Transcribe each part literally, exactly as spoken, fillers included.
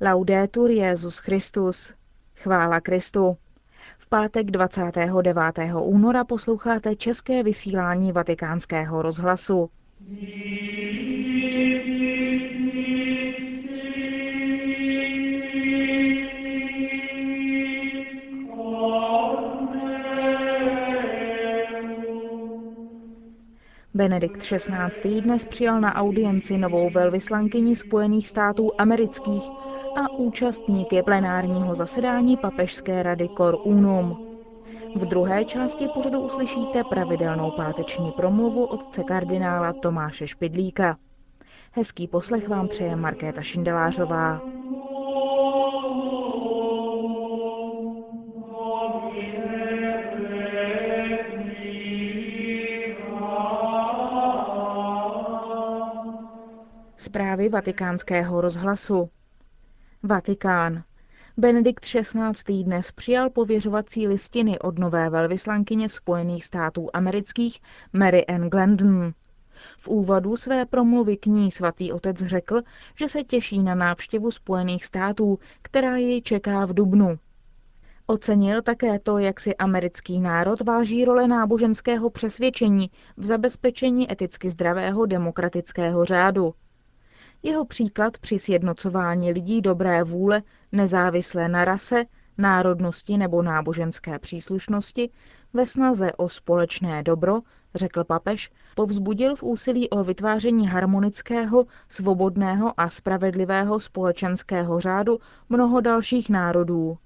Laudetur Jesus Christus. Chvála Kristu. V pátek dvacátého devátého února posloucháte české vysílání Vatikánského rozhlasu. Benedikt šestnáctý dnes přijal na audienci novou velvyslankyni Spojených států amerických a účastníky plenárního zasedání Papežské rady Cor Unum. V druhé části pořadu uslyšíte pravidelnou páteční promluvu otce kardinála Tomáše Špidlíka. Hezký poslech vám přeje Markéta Šindelářová. Zprávy Vatikánského rozhlasu. Vatikán. Benedikt šestnáctý dnes přijal pověřovací listiny od nové velvyslankyně Spojených států amerických Mary Ann Glendon. V úvodu své promluvy k ní svatý otec řekl, že se těší na návštěvu Spojených států, která jej čeká v dubnu. Ocenil také to, jak si americký národ váží role náboženského přesvědčení v zabezpečení eticky zdravého demokratického řádu. Jeho příklad při sjednocování lidí dobré vůle, nezávisle na rase, národnosti nebo náboženské příslušnosti, ve snaze o společné dobro, řekl papež, povzbudil v úsilí o vytváření harmonického, svobodného a spravedlivého společenského řádu mnoho dalších národů.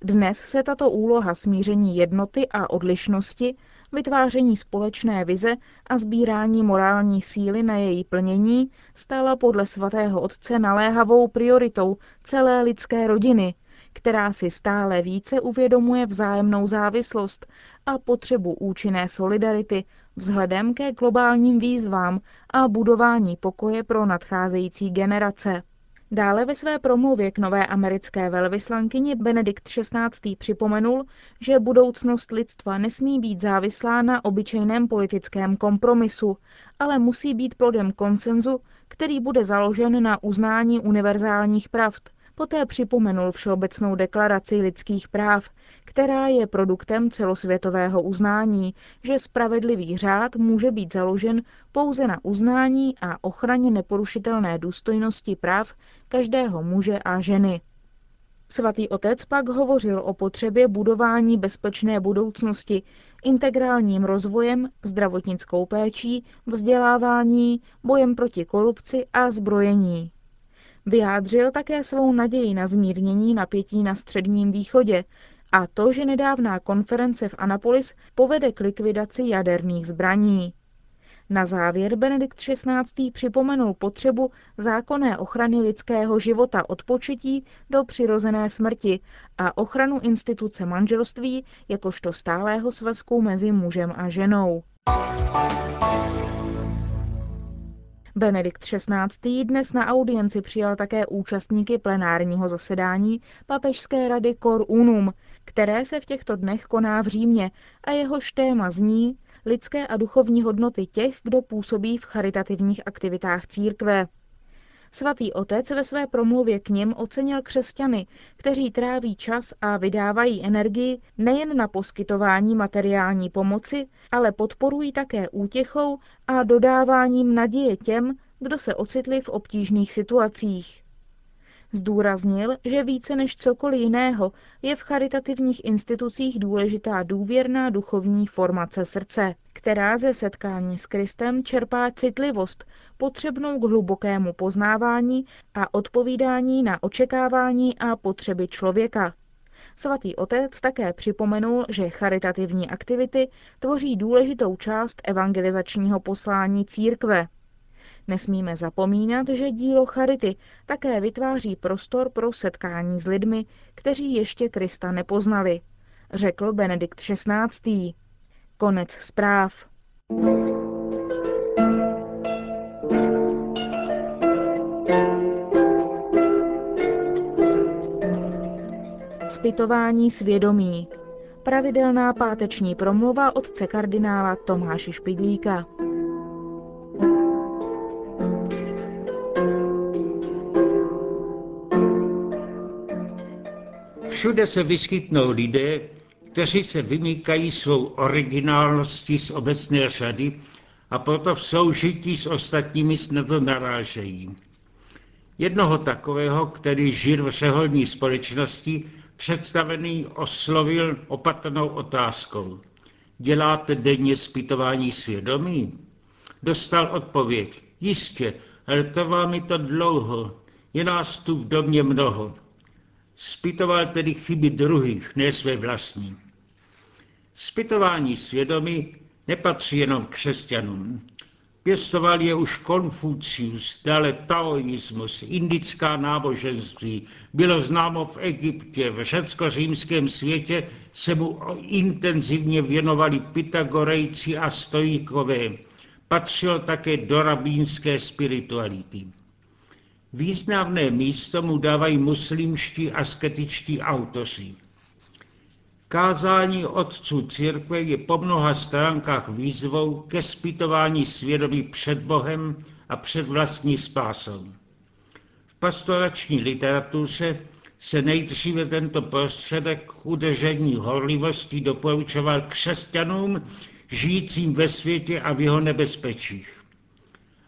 Dnes se tato úloha smíření jednoty a odlišnosti, vytváření společné vize a sbírání morální síly na její plnění stala podle svatého otce naléhavou prioritou celé lidské rodiny, která si stále více uvědomuje vzájemnou závislost a potřebu účinné solidarity vzhledem ke globálním výzvám a budování pokoje pro nadcházející generace. Dále ve své promluvě k nové americké velvyslankyni Benedikt šestnáctý připomenul, že budoucnost lidstva nesmí být závislá na obyčejném politickém kompromisu, ale musí být plodem konsenzu, který bude založen na uznání univerzálních pravd. Poté připomenul Všeobecnou deklaraci lidských práv, která je produktem celosvětového uznání, že spravedlivý řád může být založen pouze na uznání a ochraně neporušitelné důstojnosti práv každého muže a ženy. Svatý otec pak hovořil o potřebě budování bezpečné budoucnosti, integrálním rozvojem, zdravotnickou péčí, vzdělávání, bojem proti korupci a zbrojení. Vyjádřil také svou naději na zmírnění napětí na Středním východě a to, že nedávná konference v Anapolis povede k likvidaci jaderných zbraní. Na závěr Benedikt šestnáctý připomenul potřebu zákonné ochrany lidského života od početí do přirozené smrti a ochranu instituce manželství jakožto stálého svazku mezi mužem a ženou. Benedikt šestnáctý dnes na audienci přijal také účastníky plenárního zasedání Papežské rady Cor Unum, které se v těchto dnech koná v Římě a jehož téma zní lidské a duchovní hodnoty těch, kdo působí v charitativních aktivitách církve. Svatý otec ve své promluvě k nim ocenil křesťany, kteří tráví čas a vydávají energii nejen na poskytování materiální pomoci, ale podporují také útěchou a dodáváním naděje těm, kdo se ocitli v obtížných situacích. Zdůraznil, že více než cokoliv jiného je v charitativních institucích důležitá důvěrná duchovní formace srdce, která ze setkání s Kristem čerpá citlivost, potřebnou k hlubokému poznávání a odpovídání na očekávání a potřeby člověka. Svatý otec také připomenul, že charitativní aktivity tvoří důležitou část evangelizačního poslání církve. Nesmíme zapomínat, že dílo charity také vytváří prostor pro setkání s lidmi, kteří ještě Krista nepoznali, řekl Benedikt šestnáctý. Konec zpráv. Zpytování svědomí. Pravidelná páteční promluva otce kardinála Tomáše Špidlíka. všude se vyskytnou lidé, kteří se vymýkají svou originálností z obecné řady a proto v soužití s ostatními snad narážejí. Jednoho takového, který žil v řeholní společnosti, představený oslovil opatrnou otázkou. Děláte denně zpytování svědomí? Dostal odpověď. Jistě, ale trvá mi to dlouho. Je nás tu v domě mnoho. Zpytoval tedy chyby druhých, ne své vlastní. Zpytování svědomí nepatří jenom křesťanům. Pěstoval je už Konfucius, dále taoismus, indická náboženství. Bylo známo v Egyptě, v řecko-římském světě se mu intenzivně věnovali Pythagorejci a stoikové. Patřilo také do rabínské spirituality. Významné místo mu dávají muslimští asketičtí autoři. Kázání otců církve je po mnoha stránkách výzvou ke zpytování svědomí před Bohem a před vlastní spásou. V pastorační literatuře se nejdříve tento prostředek k udržení horlivosti doporučoval křesťanům žijícím ve světě a v jeho nebezpečích.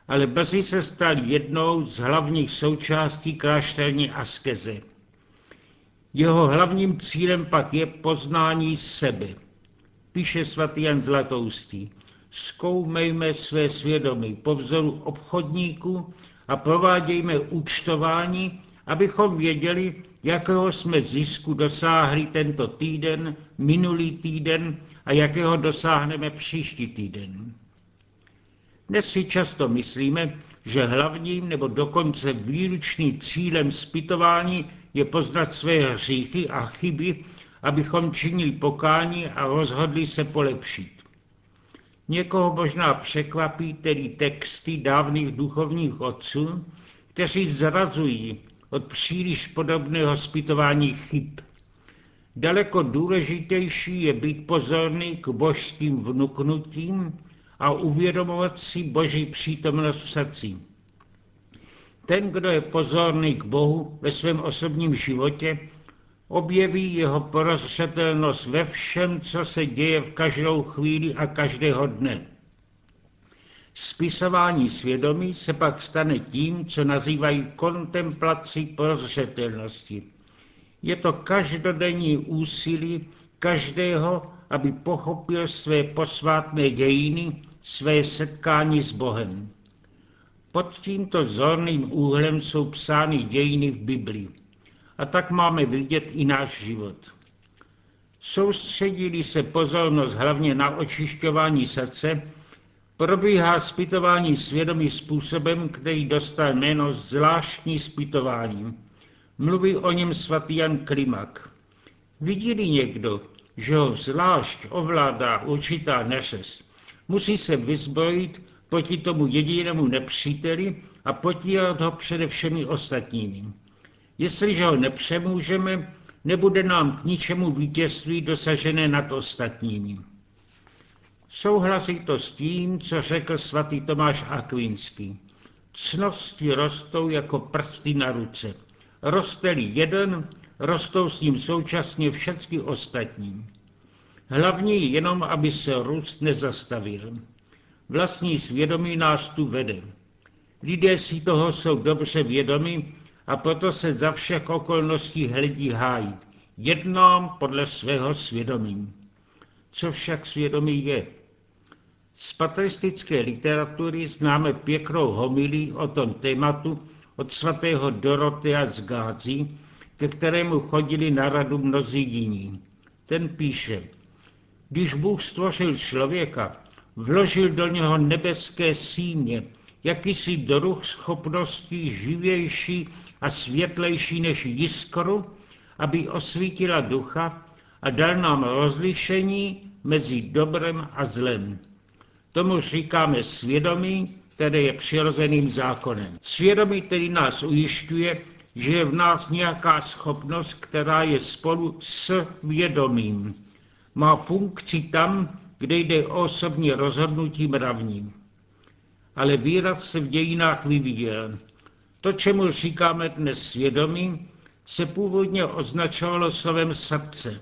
Ale brzy se stal jednou z hlavních součástí klášterní askeze. Jeho hlavním cílem pak je poznání sebe. Píše svatý Jan Zlatoustý, zkoumejme své svědomí po vzoru obchodníků a provádějme účtování, abychom věděli, jakého jsme zisku dosáhli tento týden, minulý týden a jakého dosáhneme příští týden. Dnes si často myslíme, že hlavním nebo dokonce výlučným cílem zpytování je poznat své hříchy a chyby, abychom činili pokání a rozhodli se polepšit. Někoho možná překvapí tedy texty dávných duchovních otců, kteří zrazují od příliš podobného zpytování chyb. Daleko důležitější je být pozorný k božským vnuknutím a uvědomovat si Boží přítomnost v srdci. Ten, kdo je pozorný k Bohu ve svém osobním životě, objeví jeho prozřetelnost ve všem, co se děje v každou chvíli a každého dne. Spisování svědomí se pak stane tím, co nazývají kontemplací prozřetelnosti. Je to každodenní úsilí každého, aby pochopil své posvátné dějiny, své setkání s Bohem. Pod tímto zorným úhlem jsou psány dějiny v Biblii. A tak máme vidět i náš život. Soustředili se pozornost hlavně na očišťování srdce, probíhá zpytování svědomí způsobem, který dostal jméno zvláštní zpytování. Mluví o něm svatý Jan Klimak. Viděli někdo, že ho zvlášť ovládá určitá neřest. Musí se vyzbrojit proti tomu jedinému nepříteli a potírat ho přede všemi ostatními. Jestliže ho nepřemůžeme, nebude nám k ničemu vítězství dosažené nad ostatními. Souhlasí to s tím, co řekl svatý Tomáš Akvínský. Cnosti rostou jako prsty na ruce. Roste-li jeden, rostou s ním současně všechny ostatní. Hlavně jenom, aby se růst nezastavil. Vlastní svědomí nás tu vede. Lidé si toho jsou dobře vědomi a proto se za všech okolností hledí hájit. Jednám podle svého svědomí. Co však svědomí je? Z patristické literatury známe pěknou homilii o tom tématu od svatého Doroteja z Gázy, ke kterému chodili na radu mnozí jiní. Ten píše, když Bůh stvořil člověka, vložil do něho nebeské símě, jakýsi druh schopností živější a světlejší než jiskru, aby osvítila ducha a dal nám rozlišení mezi dobrem a zlem. Tomu říkáme svědomí, které je přirozeným zákonem. Svědomí tedy nás ujišťuje, že je v nás nějaká schopnost, která je spolu s vědomím. Má funkci tam, kde jde o osobní rozhodnutí mravní. Ale výraz se v dějinách vyvíjel. To, čemu říkáme dnes svědomí, se původně označovalo slovem srdce.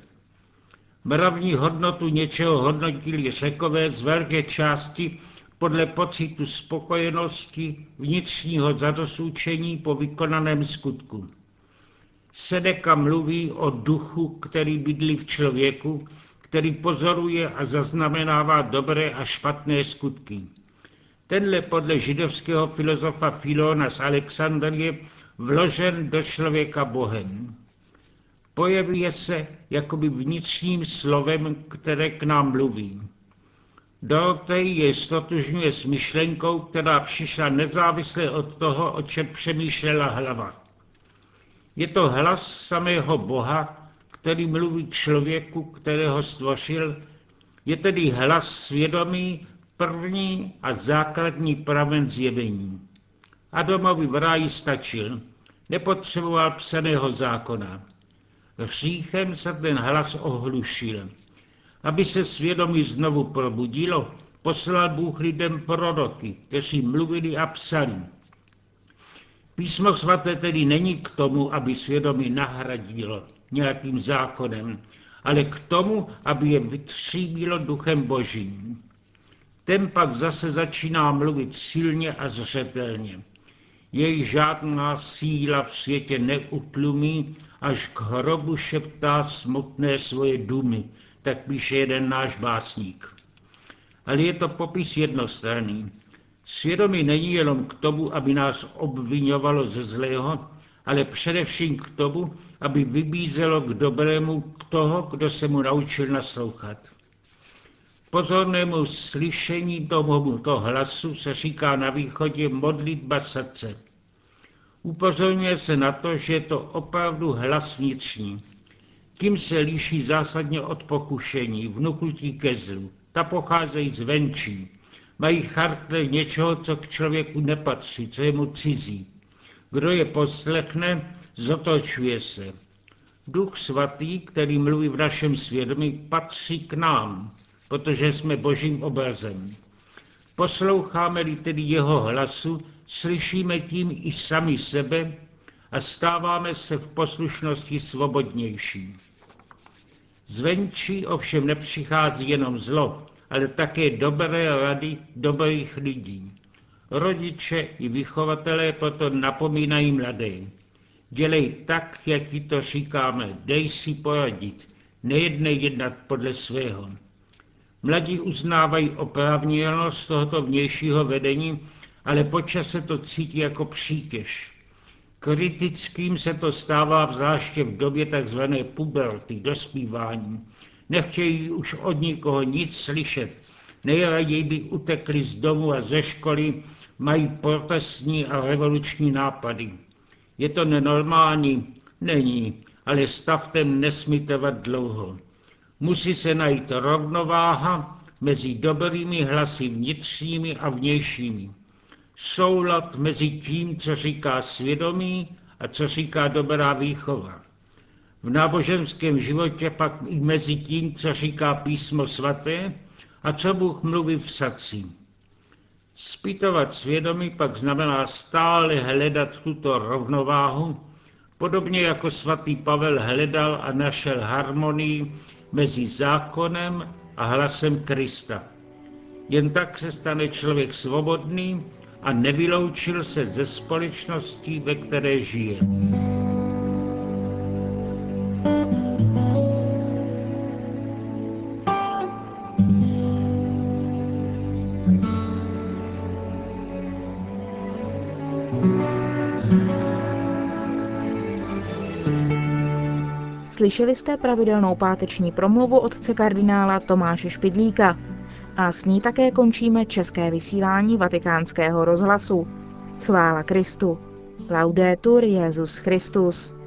Mravní hodnotu něčeho hodnotili Řekové z velké části podle pocitu spokojenosti, vnitřního zadosučení po vykonaném skutku. Seneca mluví o duchu, který bydlí v člověku, který pozoruje a zaznamenává dobré a špatné skutky. Tenhle podle židovského filozofa Filona z Alexandrie vložen do člověka Bohem. Pojevuje se jakoby vnitřním slovem, které k nám mluví. Dorotej jej stotožňuje s myšlenkou, která přišla nezávisle od toho, o čem přemýšlela hlava. Je to hlas samého Boha, který mluví člověku, kterého stvořil, je tedy hlas svědomí, první a základní pramen zjevení. Adamovi v ráji stačil, nepotřeboval psaného zákona. Hříchem se ten hlas ohlušil. Aby se svědomí znovu probudilo, poslal Bůh lidem proroky, kteří mluvili a psali. Písmo svaté tedy není k tomu, aby svědomí nahradilo nějakým zákonem, ale k tomu, aby je vytříbilo duchem božím. Ten pak zase začíná mluvit silně a zřetelně. Jej žádná síla v světě neutlumí, až k hrobu šeptá smutné svoje dumy, tak píše jeden náš básník. Ale je to popis jednostranný. Svědomí není jenom k tomu, aby nás obviňovalo ze zlého, ale především k tomu, aby vybízelo k dobrému k toho, kdo se mu naučil naslouchat. Pozornému slyšení tohoto hlasu se říká na východě modlitba srdce. Upozorňuje se na to, že je to opravdu hlas vnitřní. Tím se liší zásadně od pokušení, vnuknutí ke zlu. Ta pocházejí zvenčí, mají charakter něčeho, co k člověku nepatří, co je mu cizí. Kdo je poslechne, zotočuje se. Duch svatý, který mluví v našem svědomí, patří k nám, protože jsme božím obrazem. Posloucháme-li tedy jeho hlasu, slyšíme tím i sami sebe a stáváme se v poslušnosti svobodnější. Zvenčí ovšem nepřichází jenom zlo, ale také dobré rady dobrých lidí. Rodiče i vychovatelé proto napomínají mladé. Dělej tak, jak ti to říkáme, dej si poradit, nejednej jednat podle svého. Mladí uznávají oprávněnost tohoto vnějšího vedení, ale počas se to cítí jako přítěž. Kritickým se to stává vzláště v době tzv. Puberty, dospívání. Nechtějí už od nikoho nic slyšet. Nejraději by utekli z domu a ze školy, mají protestní a revoluční nápady. Je to nenormální? Není, ale stav ten nesmí trvat dlouho. Musí se najít rovnováha mezi dobrými hlasy vnitřními a vnějšími. Soulad mezi tím, co říká svědomí a co říká dobrá výchova. V náboženském životě pak i mezi tím, co říká písmo svaté a co Bůh mluví v srdci. Zpytovat svědomí pak znamená stále hledat tuto rovnováhu, podobně jako svatý Pavel hledal a našel harmonii mezi zákonem a hlasem Krista. Jen tak se stane člověk svobodný a nevyloučil se ze společnosti, ve které žije. Slyšeli jste pravidelnou páteční promluvu otce kardinála Tomáše Špidlíka. A s ní také končíme české vysílání Vatikánského rozhlasu. Chvála Kristu. Laudetur Jesus Christus.